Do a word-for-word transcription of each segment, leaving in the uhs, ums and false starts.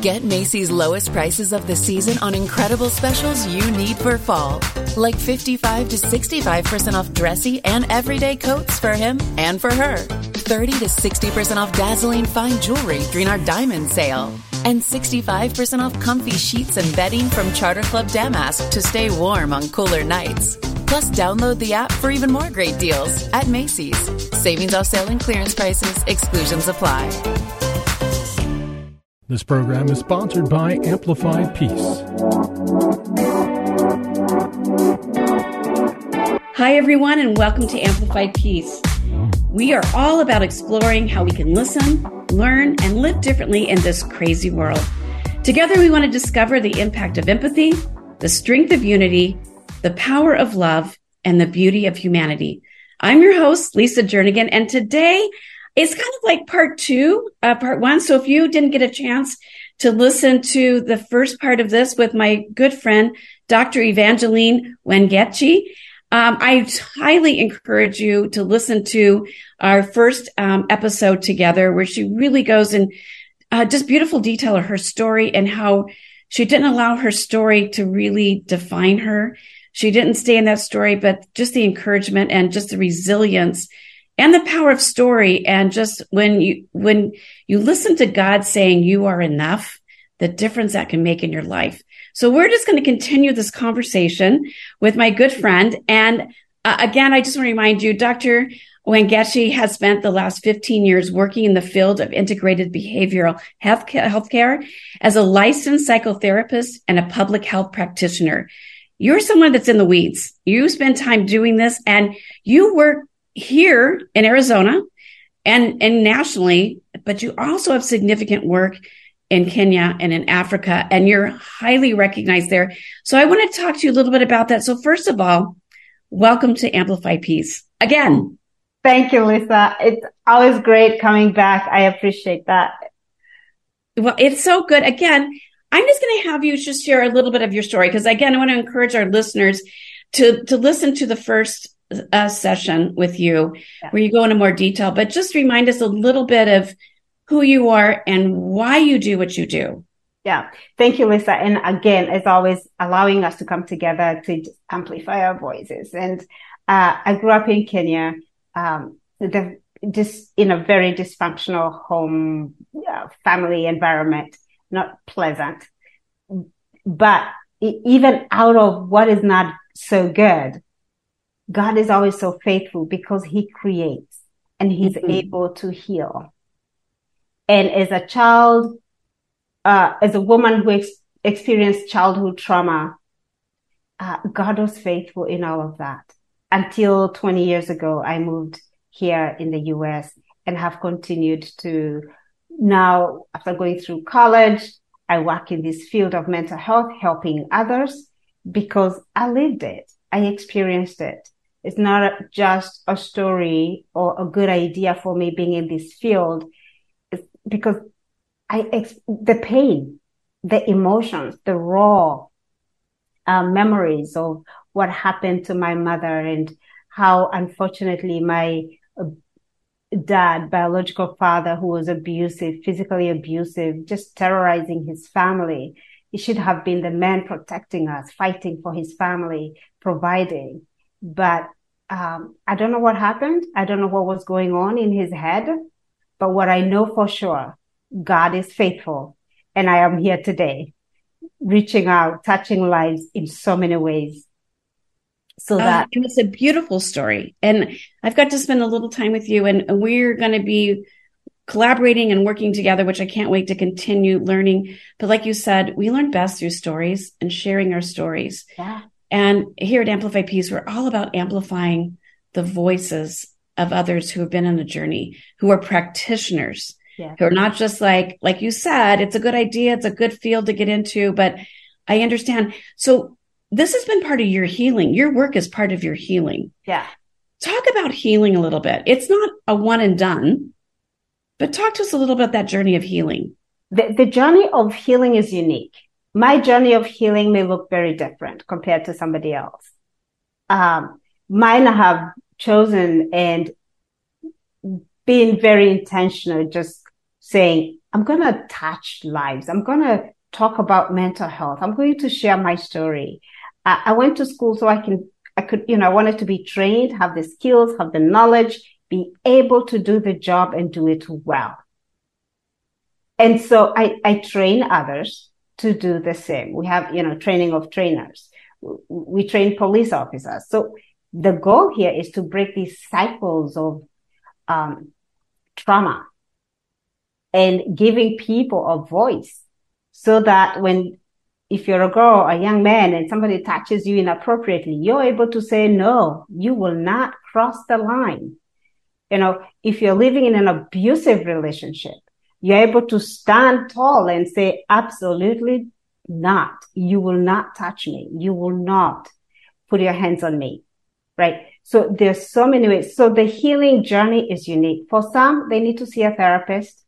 Get Macy's lowest prices of the season on incredible specials you need for fall. Like fifty-five to sixty-five percent off dressy and everyday coats for him and for her. thirty to sixty percent off dazzling fine jewelry during our diamond sale. And sixty-five percent off comfy sheets and bedding from Charter Club Damask to stay warm on cooler nights. Plus, download the app for even more great deals at Macy's. Savings off sale and clearance prices. Exclusions apply. This program is sponsored by Amplified Peace. Hi, everyone, and welcome to Amplified Peace. We are all about exploring how we can listen, learn, and live differently in this crazy world. Together, we want to discover the impact of empathy, the strength of unity, the power of love, and the beauty of humanity. I'm your host, Lisa Jernigan, and today it's kind of like part two, uh, part one. So if you didn't get a chance to listen to the first part of this with my good friend, Doctor Evangeline Wangechi, um, I highly encourage you to listen to our first um, episode together, where she really goes in uh, just beautiful detail of her story and how she didn't allow her story to really define her. She didn't stay in that story, but just the encouragement and just the resilience and the power of story. And just when you, when you listen to God saying you are enough, the difference that can make in your life. So we're just going to continue this conversation with my good friend. And uh, again, I just want to remind you, Doctor Wangechi has spent the last fifteen years working in the field of integrated behavioral health healthcare as a licensed psychotherapist and a public health practitioner. You're someone that's in the weeds. You spend time doing this, and you work here in Arizona and, and nationally, but you also have significant work in Kenya and in Africa, and you're highly recognized there. So I want to talk to you a little bit about that. So first of all, welcome to Amplify Peace again. Thank you, Lisa. It's always great coming back. I appreciate that. Well, it's so good. Again, I'm just going to have you just share a little bit of your story, because again, I want to encourage our listeners to, to listen to the first uh, session with you, yeah, where you go into more detail, but just remind us a little bit of who you are and why you do what you do. Yeah. Thank you, Lisa. And again, as always, allowing us to come together to amplify our voices. And uh, I grew up in Kenya. Um, the, just in a very dysfunctional home, uh, family environment, not pleasant. But even out of what is not so good, God is always so faithful, because he creates and he's mm-hmm. able to heal. And as a child, uh, as a woman who ex- experienced childhood trauma, uh, God was faithful in all of that. Until twenty years ago, I moved here in the U S and have continued to now, after going through college, I work in this field of mental health, helping others, because I lived it. I experienced it. It's not just a story or a good idea for me being in this field. It's because I ex- the pain, the emotions, the raw uh, memories of what happened to my mother, and how unfortunately my dad, biological father, who was abusive, physically abusive, just terrorizing his family. He should have been the man protecting us, fighting for his family, providing. But um, I don't know what happened. I don't know what was going on in his head. But what I know for sure, God is faithful. And I am here today, reaching out, touching lives in so many ways. So that uh, it was a beautiful story. And I've got to spend a little time with you, and we're going to be collaborating and working together, which I can't wait to continue learning. But like you said, we learn best through stories and sharing our stories. Yeah. And here at Amplify Peace, we're all about amplifying the voices of others who have been on a journey, who are practitioners, yeah, who are not just like, like you said, it's a good idea. It's a good field to get into, but I understand. So this has been part of your healing. Your work is part of your healing. Yeah. Talk about healing a little bit. It's not a one and done, but talk to us a little about that journey of healing. The, the journey of healing is unique. My journey of healing may look very different compared to somebody else. Um, mine I have chosen and been very intentional, just saying, I'm going to touch lives. I'm going to talk about mental health. I'm going to share my story. I, I went to school so I can, I could, you know, I wanted to be trained, have the skills, have the knowledge, be able to do the job and do it well. And so I, I train others to do the same. We have, you know, training of trainers. We train police officers. So the goal here is to break these cycles of um, trauma and giving people a voice so that when, if you're a girl, a young man, and somebody touches you inappropriately, you're able to say, no, you will not cross the line. You know, if you're living in an abusive relationship, you're able to stand tall and say, absolutely not. You will not touch me. You will not put your hands on me. Right? So there's so many ways. So the healing journey is unique. For some, they need to see a therapist.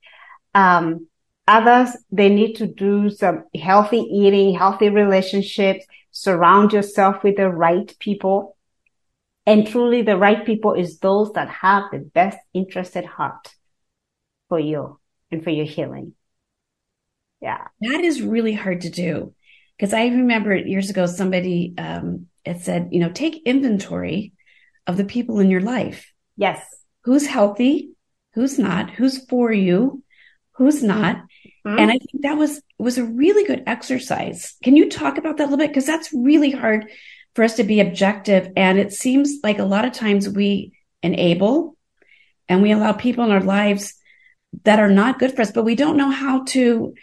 Um, others, they need to do some healthy eating, healthy relationships, surround yourself with the right people. And truly the right people is those that have the best interest at heart for you and for your healing. Yeah. That is really hard to do. Because I remember years ago, somebody um, it said, you know, take inventory of the people in your life. Yes. Who's healthy? Who's not? Who's for you? Who's not? Mm-hmm. And I think that was, was a really good exercise. Can you talk about that a little bit? Because that's really hard for us to be objective. And it seems like a lot of times we enable and we allow people in our lives that are not good for us, but we don't know how to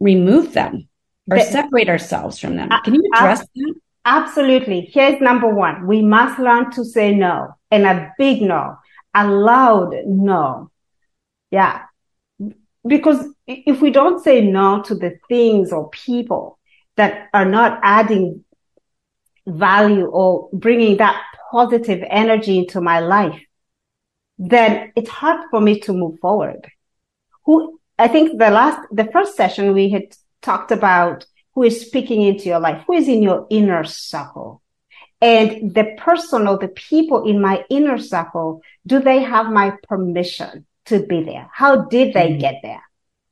remove them or but, separate ourselves from them. Can you address ab- that? Absolutely. Here's number one. We must learn to say no, and a big no, a loud no. Yeah. Because if we don't say no to the things or people that are not adding value or bringing that positive energy into my life, then it's hard for me to move forward. Who, I think the last, the first session we had talked about who is speaking into your life, who is in your inner circle. And the person or the people in my inner circle, do they have my permission to be there? How did they mm-hmm. get there?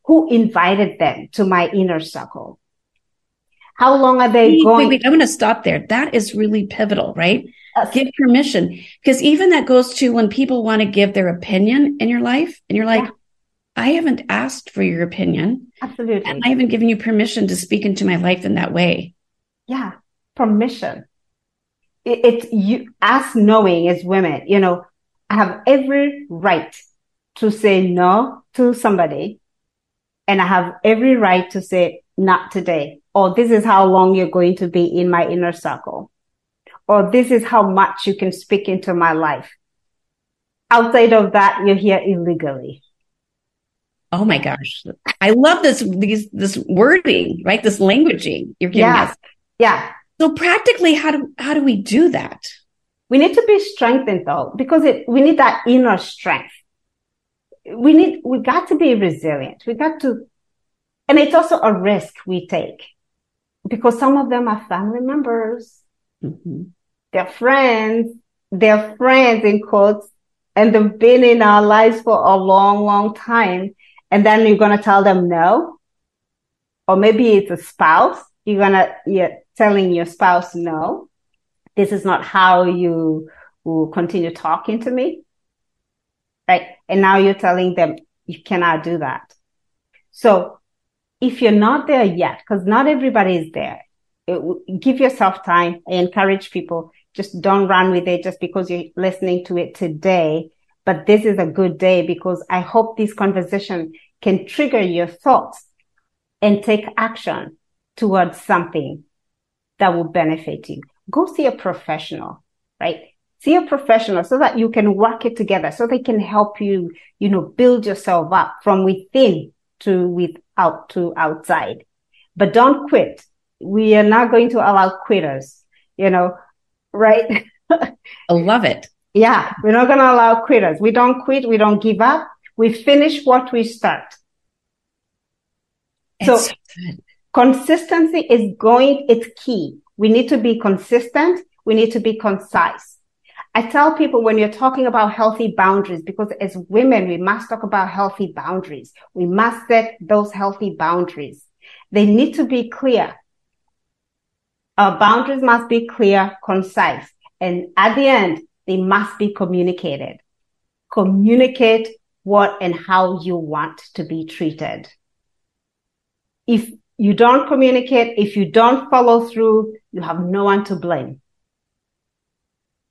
Who invited them to my inner circle? How long are they wait, going? Wait, wait, I'm going to stop there. That is really pivotal, right? Uh, give permission. Because even that goes to when people want to give their opinion in your life and you're like, yeah. I haven't asked for your opinion. Absolutely. And I haven't given you permission to speak into my life in that way. Yeah. Permission. It, it's you, us knowing as women, you know, I have every right to say no to somebody. And I have every right to say not today. Or this is how long you're going to be in my inner circle. Or this is how much you can speak into my life. Outside of that, you're here illegally. Oh my gosh. I love this, these, this wording, right? This languaging you're giving yeah. us. Yeah. So practically, how do, how do we do that? We need to be strengthened though, because it, we need that inner strength. We need, we got to be resilient. We got to, and it's also a risk we take because some of them are family members. Mm-hmm. They're friends, they're friends in quotes, and they've been in our lives for a long, long time. And then you're going to tell them no, or maybe it's a spouse. You're going to, you're telling your spouse, no, this is not how you will continue talking to me. Right. And now you're telling them you cannot do that. So if you're not there yet, because not everybody is there, give yourself time. I encourage people, just don't run with it just because you're listening to it today. But this is a good day because I hope this conversation can trigger your thoughts and take action towards something that will benefit you. Go see a professional, right? See a professional so that you can work it together, so they can help you, you know, build yourself up from within to without to outside. But don't quit. We are not going to allow quitters, you know, right? I love it. Yeah, we're not going to allow quitters. We don't quit. We don't give up. We finish what we start. It's so so good. Consistency is going, it's key. We need to be consistent. We need to be concise. I tell people when you're talking about healthy boundaries, because as women, we must talk about healthy boundaries. We must set those healthy boundaries. They need to be clear. Our boundaries must be clear, concise, and at the end, they must be communicated. Communicate what and how you want to be treated. If you don't communicate, if you don't follow through, you have no one to blame.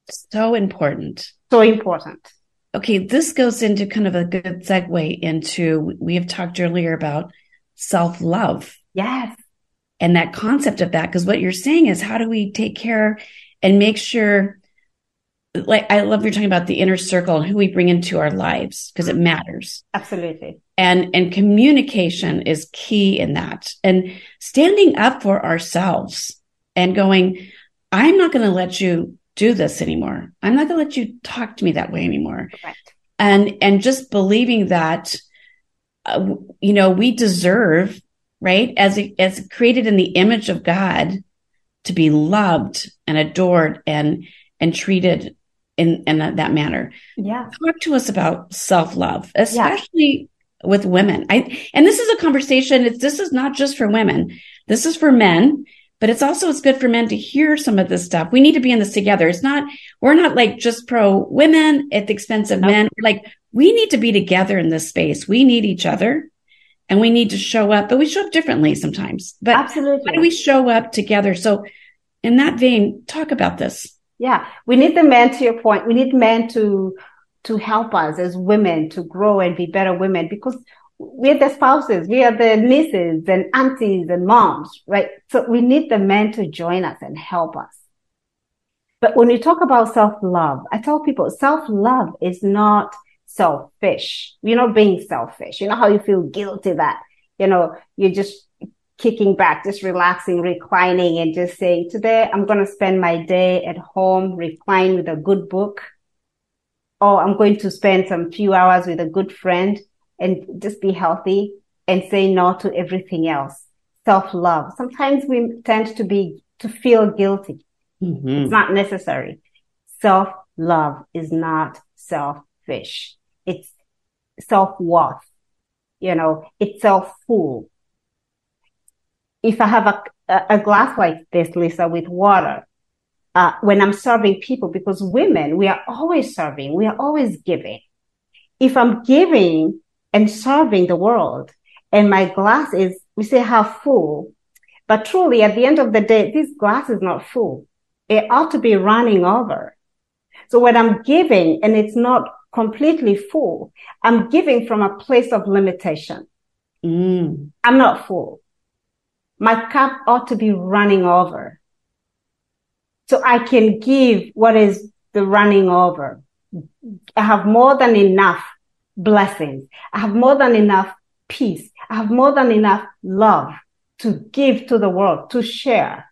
So important. So important. Okay, this goes into kind of a good segue into, we have talked earlier about self-love. Yes. And that concept of that, because what you're saying is, how do we take care and make sure, like, I love you're talking about the inner circle and who we bring into our lives, because it matters. Absolutely. And, and communication is key in that. And standing up for ourselves and going, I'm not going to let you do this anymore. I'm not going to let you talk to me that way anymore. Correct. And, and just believing that, uh, you know, we deserve, right, as as created in the image of God, to be loved and adored and and treated in, in that manner. Yeah. Talk to us about self-love, especially yeah. with women. I and this is a conversation. It's, this is not just for women. This is for men, but it's also, it's good for men to hear some of this stuff. We need to be in this together. It's not, we're not like just pro women at the expense of men. Like, we need to be together in this space. We need each other. And we need to show up, but we show up differently sometimes. But absolutely, how do we show up together? So in that vein, talk about this. Yeah, we need the men, to your point. We need men to to help us as women to grow and be better women, because we're the spouses, we are the nieces and aunties and moms, right? So we need the men to join us and help us. But when we talk about self-love, I tell people self-love is not selfish. You're not being selfish. You know how you feel guilty that, you know, you're just kicking back, just relaxing, reclining, and just saying, today I'm going to spend my day at home, recline with a good book, or I'm going to spend some few hours with a good friend and just be healthy and say no to everything else. Self-love. Sometimes we tend to be, to feel guilty. Mm-hmm. It's not necessary. Self-love is not selfish. It's self-worth, you know, it's self-full. If I have a, a glass like this, Lisa, with water, uh, when I'm serving people, because women, we are always serving, we are always giving. If I'm giving and serving the world and my glass is, we say, half full, but truly at the end of the day, this glass is not full. It ought to be running over. So when I'm giving and it's not completely full, I'm giving from a place of limitation. Mm. I'm not full. My cup ought to be running over. So I can give what is the running over. I have more than enough blessings. I have more than enough peace. I have more than enough love to give to the world, to share.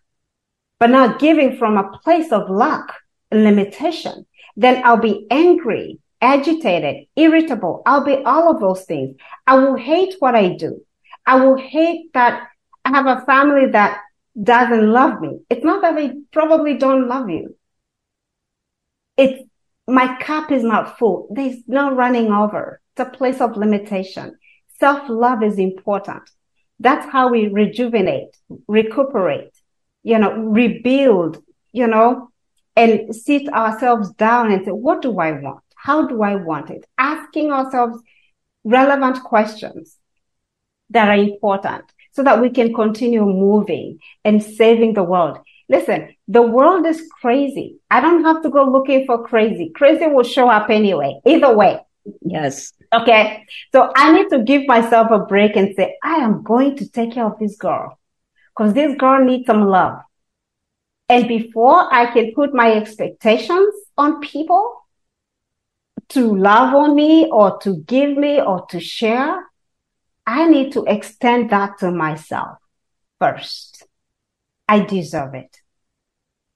But now giving from a place of lack and limitation, then I'll be angry, agitated, irritable. I'll be all of those things. I will hate what I do. I will hate that I have a family that doesn't love me. It's not that they probably don't love you. It's, my cup is not full. There's no running over. It's a place of limitation. Self-love is important. That's how we rejuvenate, recuperate, you know, rebuild, you know, and sit ourselves down and say, what do I want? How do I want it? Asking ourselves relevant questions that are important so that we can continue moving and saving the world. Listen, the world is crazy. I don't have to go looking for crazy. Crazy will show up anyway, either way. Yes. Okay. So I need to give myself a break and say, I am going to take care of this girl because this girl needs some love. And before I can put my expectations on people to love on me or to give me or to share, I need to extend that to myself first. I deserve it.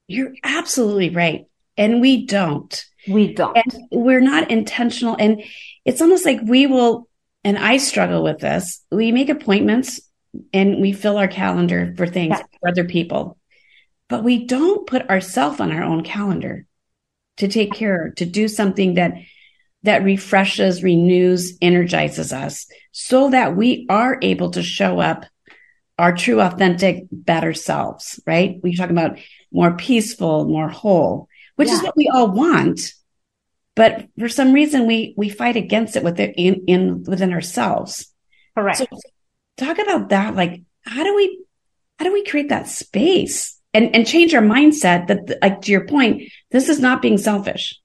You're absolutely right. And we don't. We don't. And we're not intentional. And it's almost like we will, and I struggle with this, we make appointments and we fill our calendar for things, yeah, for other people. But we don't put ourselves on our own calendar. to take care, to do something that that refreshes, renews, energizes us so that we are able to show up our true, authentic, better selves, right? We're talking about more peaceful, more whole, which yeah. is what we all want. But for some reason, we we fight against it within, in, in, within ourselves. Correct. So talk about that. Like, how do we how do we create that space and, and change our mindset that, like, to your point, this is not being selfish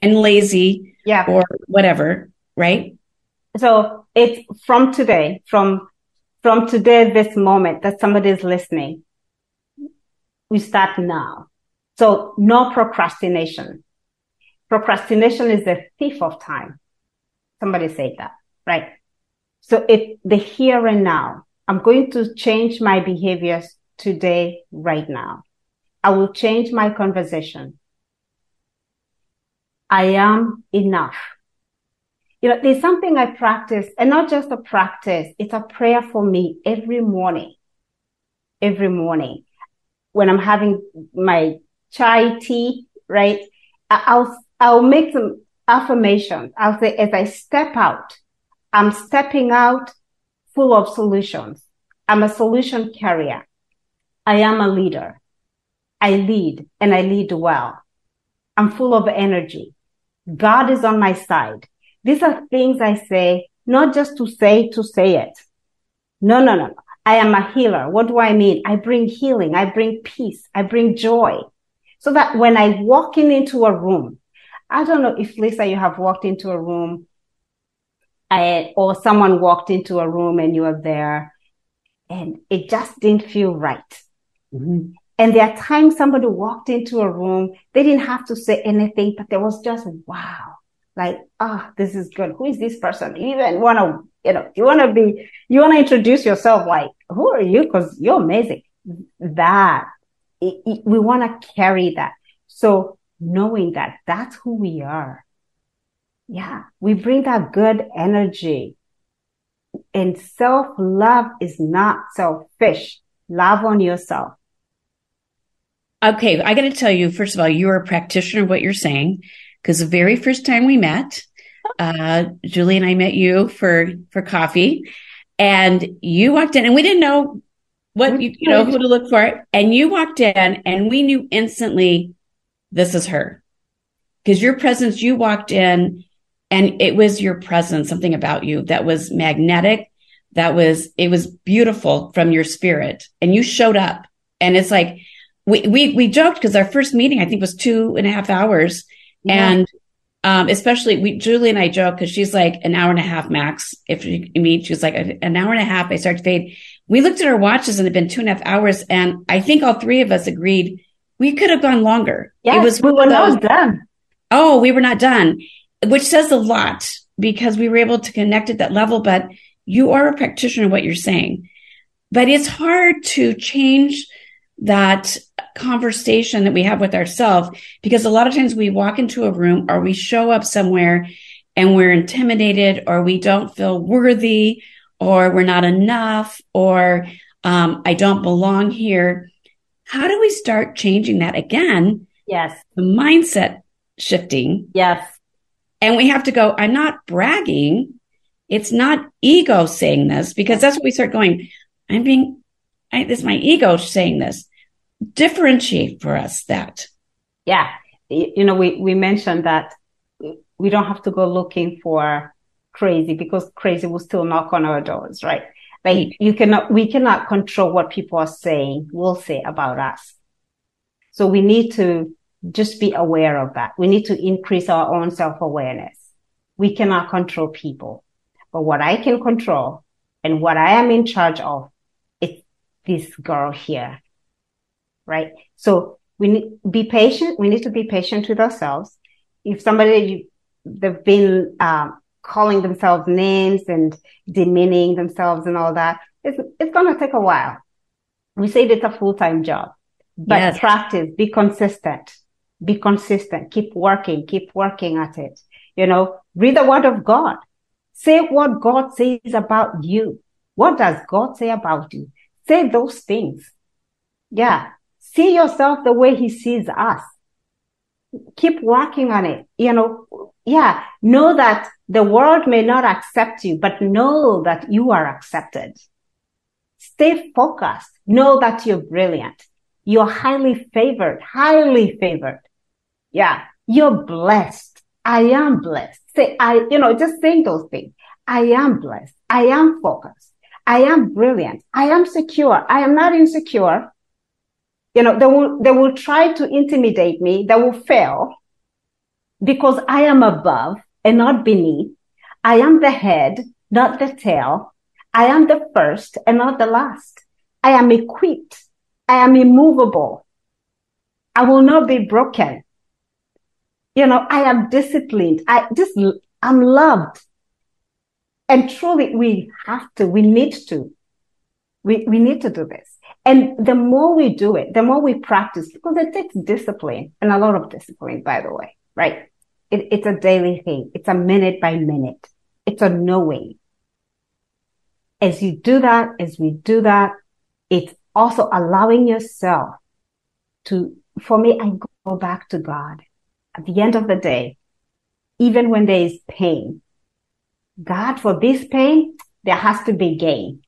and lazy yeah. or whatever, right? So it's from today, from from today, this moment that somebody is listening, we start now. So no procrastination. Procrastination is the thief of time. Somebody said that, right? So it, the here and now, I'm going to change my behaviors today, right now. I will change my conversation. I am enough. You know, there's something I practice, and not just a practice, it's a prayer for me every morning, every morning when I'm having my chai tea, right? I'll I'll make some affirmations. I'll say, as I step out, I'm stepping out full of solutions. I'm a solution carrier. I am a leader. I lead, and I lead well. I'm full of energy. God is on my side. These are things I say, not just to say, to say it. No, no, no. I am a healer. What do I mean? I bring healing. I bring peace. I bring joy. So that when I walk in into a room, I don't know if, Lisa, you have walked into a room I, or someone walked into a room and you were there and it just didn't feel right. Mm-hmm. And there are times somebody walked into a room, they didn't have to say anything, but there was just, wow, like, ah, oh, this is good. Who is this person? You even want to, you know, you want to be, you want to introduce yourself like, who are you? Because you're amazing. That. It, it, we want to carry that. So knowing that that's who we are. Yeah. We bring that good energy, and self-love is not selfish. Love on yourself. Okay. I got to tell you, first of all, you are a practitioner of what you're saying, because the very first time we met, uh, Julie and I met you for, for coffee, and you walked in and we didn't know what, you know, who to look for. And you walked in and we knew instantly, this is her. Because your presence, you walked in and it was your presence, something about you that was magnetic. That was, it was beautiful from your spirit. And you showed up. And it's like, we, we, we joked because our first meeting, I think, was two and a half hours. Yeah. And um, especially we, Julie and I joke, because she's like an hour and a half max. If you meet, she's like an hour and a half. I start to fade. We looked at our watches and it had been two and a half hours. And I think all three of us agreed we could have gone longer. Yes, it was we were those, not done. Oh, we were not done, which says a lot because we were able to connect at that level. But you are a practitioner of what you're saying. But it's hard to change that conversation that we have with ourselves, because a lot of times we walk into a room or we show up somewhere and we're intimidated, or we don't feel worthy, or we're not enough, or um, I don't belong here. How do we start changing that again? Yes. The mindset shifting. Yes. And we have to go, I'm not bragging. It's not ego saying this, because that's what we start going. I'm being, I, it's my ego saying this. Differentiate for us that. Yeah. You know, we, we mentioned that we don't have to go looking for crazy, because crazy will still knock on our doors, right? Like you cannot, we cannot control what people are saying, will say about us. So we need to just be aware of that. We need to increase our own self-awareness. We cannot control people, but what I can control and what I am in charge of is this girl here, right? So we need be patient. We need to be patient with ourselves. If somebody, they've been, um, calling themselves names and demeaning themselves and all that, it's, it's going to take a while. We say it's a full-time job, but yes. Practice, be consistent, be consistent, keep working, keep working at it. You know, read the word of God, say what God says about you. What does God say about you? Say those things. Yeah. See yourself the way he sees us. keep working on it. You know, yeah, know that the world may not accept you, but know that you are accepted. Stay focused. Know that you're brilliant. You're highly favored, highly favored. Yeah, you're blessed. I am blessed. Say, I, you know, just saying those things. I am blessed. I am focused. I am brilliant. I am secure. I am not insecure. You know, they will, they will try to intimidate me. They will fail because I am above and not beneath. I am the head, not the tail. I am the first and not the last. I am equipped. I am immovable. I will not be broken. You know, I am disciplined. I just, I'm loved. And truly, we have to, we need to, we, we need to do this. And the more we do it, the more we practice, because it takes discipline, and a lot of discipline, by the way, right? It, it's a daily thing. It's a minute by minute. It's a knowing. As you do that, as we do that, it's also allowing yourself to, for me, I go back to God. At the end of the day, even when there is pain, God, for this pain, there has to be gain.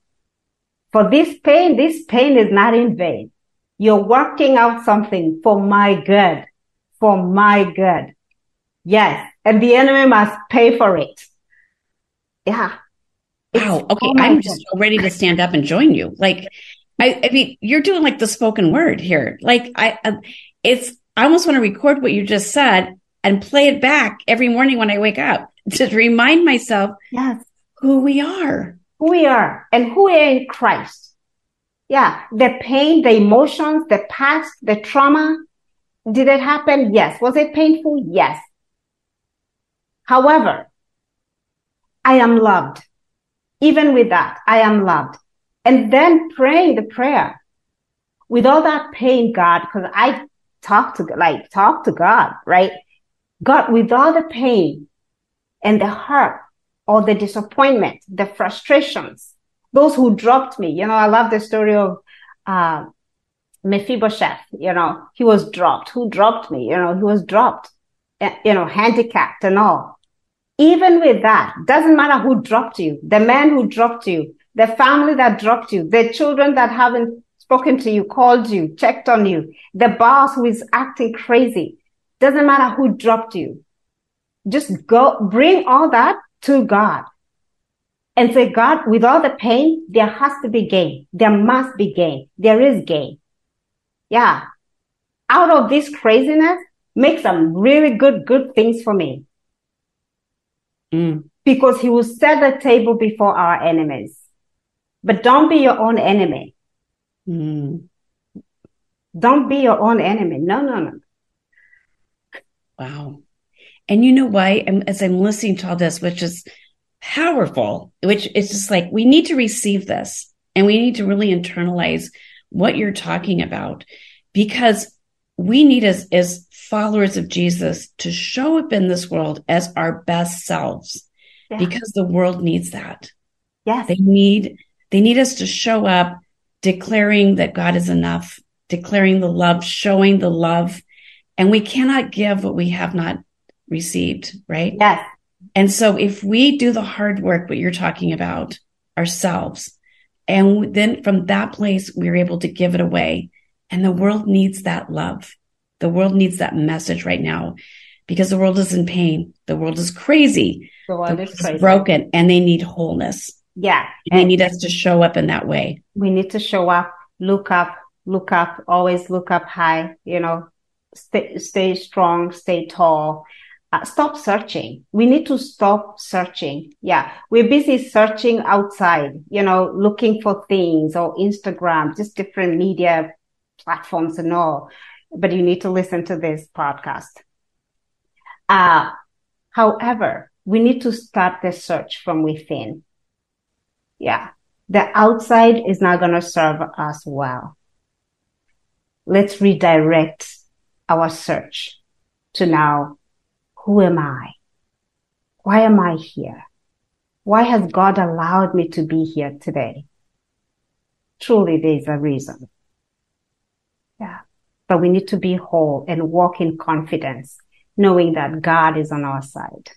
For this pain, this pain is not in vain. You're working out something for my good, for my good. Yes, and the enemy must pay for it. Yeah. It's wow. Okay, I'm just so ready to stand up and join you. Like, I, I mean, you're doing like the spoken word here. Like, I, I, it's. I almost want to record what you just said and play it back every morning when I wake up to remind myself, yes, who we are. Who we are and who we are in Christ. Yeah. The pain, the emotions, the past, the trauma. Did it happen? Yes. Was it painful? Yes. However, I am loved. Even with that, I am loved. And then praying the prayer with all that pain, God, because I talk to, like, talk to God, right? God, with all the pain and the hurt, or the disappointment, the frustrations, those who dropped me. You know, I love the story of uh, Mephibosheth. You know, he was dropped. Who dropped me? You know, he was dropped, you know, handicapped and all. Even with that, doesn't matter who dropped you, the man who dropped you, the family that dropped you, the children that haven't spoken to you, called you, checked on you, the boss who is acting crazy. Doesn't matter who dropped you. Just go, bring all that to God and say, God, with all the pain, there has to be gain. There must be gain. There is gain. Yeah. Out of this craziness, make some really good, good things for me. Mm. Because he will set the table before our enemies. But don't be your own enemy. Mm. Don't be your own enemy. No, no, no. Wow. And you know why, as I'm listening to all this, which is powerful, which is just like, we need to receive this and we need to really internalize what you're talking about, because we need, as, as followers of Jesus, to show up in this world as our best selves, yeah, because the world needs that. Yes. They need, they need us to show up declaring that God is enough, declaring the love, showing the love, and we cannot give what we have not received, right? Yes. And so if we do the hard work, what you're talking about, ourselves, and then from that place, we're able to give it away. And the world needs that love. The world needs that message right now, because the world is in pain. The world is crazy. The world, the world is, is crazy. Broken, and they need wholeness. Yeah. And, and they need us to show up in that way. We need to show up, look up, look up, always look up high, you know, stay, stay strong, stay tall. Uh, stop searching. We need to stop searching. Yeah. We're busy searching outside, you know, looking for things, or Instagram, just different media platforms and all. But you need to listen to this podcast. Uh, however, we need to start the search from within. Yeah. The outside is not going to serve us well. Let's redirect our search to now. Who am I? Why am I here? Why has God allowed me to be here today? Truly, there's a reason. Yeah. but we need to be whole and walk in confidence, knowing that God is on our side.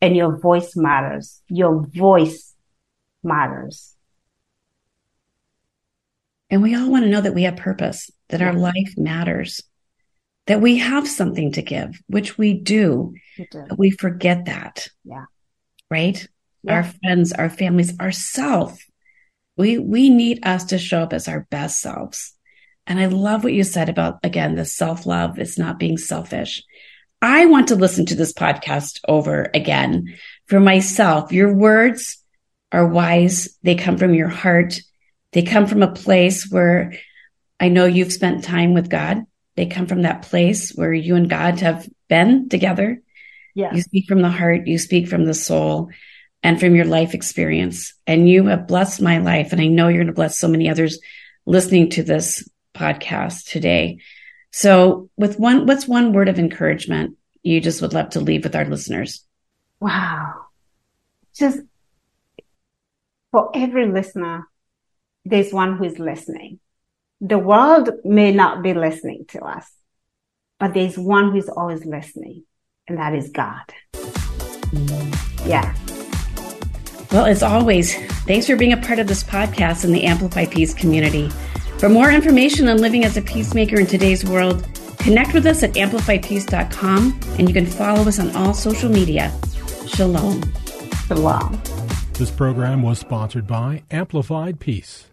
And your voice matters. Your voice matters. And we all want to know that we have purpose, that our life matters, that we have something to give, which we do. We, do. We forget that. Yeah. Right? Yeah. Our friends, our families, ourselves. We, we need us to show up as our best selves. And I love what you said about, again, the self-love. It's not being selfish. I want to listen to this podcast over again for myself. Your words are wise. They come from your heart. They come from a place where I know you've spent time with God. They come from that place where you and God have been together. Yeah. You speak from the heart. You speak from the soul and from your life experience. And you have blessed my life. And I know you're going to bless so many others listening to this podcast today. So with one, what's one word of encouragement you just would love to leave with our listeners? Wow. Just for every listener, there's one who's listening. The world may not be listening to us, but there's one who's always listening, and that is God. Yeah. Well, as always, thanks for being a part of this podcast and the Amplify Peace community. For more information on living as a peacemaker in today's world, connect with us at amplify peace dot com, and you can follow us on all social media. Shalom. Shalom. This program was sponsored by Amplified Peace.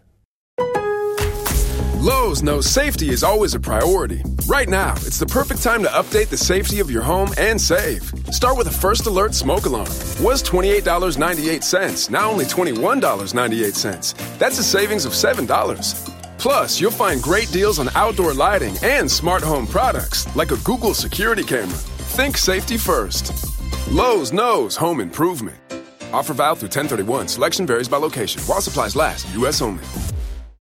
Lowe's knows safety is always a priority. Right now, it's the perfect time to update the safety of your home and save. Start with a First Alert smoke alarm. Was twenty-eight dollars and ninety-eight cents, now only twenty-one dollars and ninety-eight cents. That's a savings of seven dollars. Plus, you'll find great deals on outdoor lighting and smart home products, like a Google security camera. Think safety first. Lowe's knows home improvement. Offer valid through ten thirty-one. Selection varies by location. While supplies last, U S only.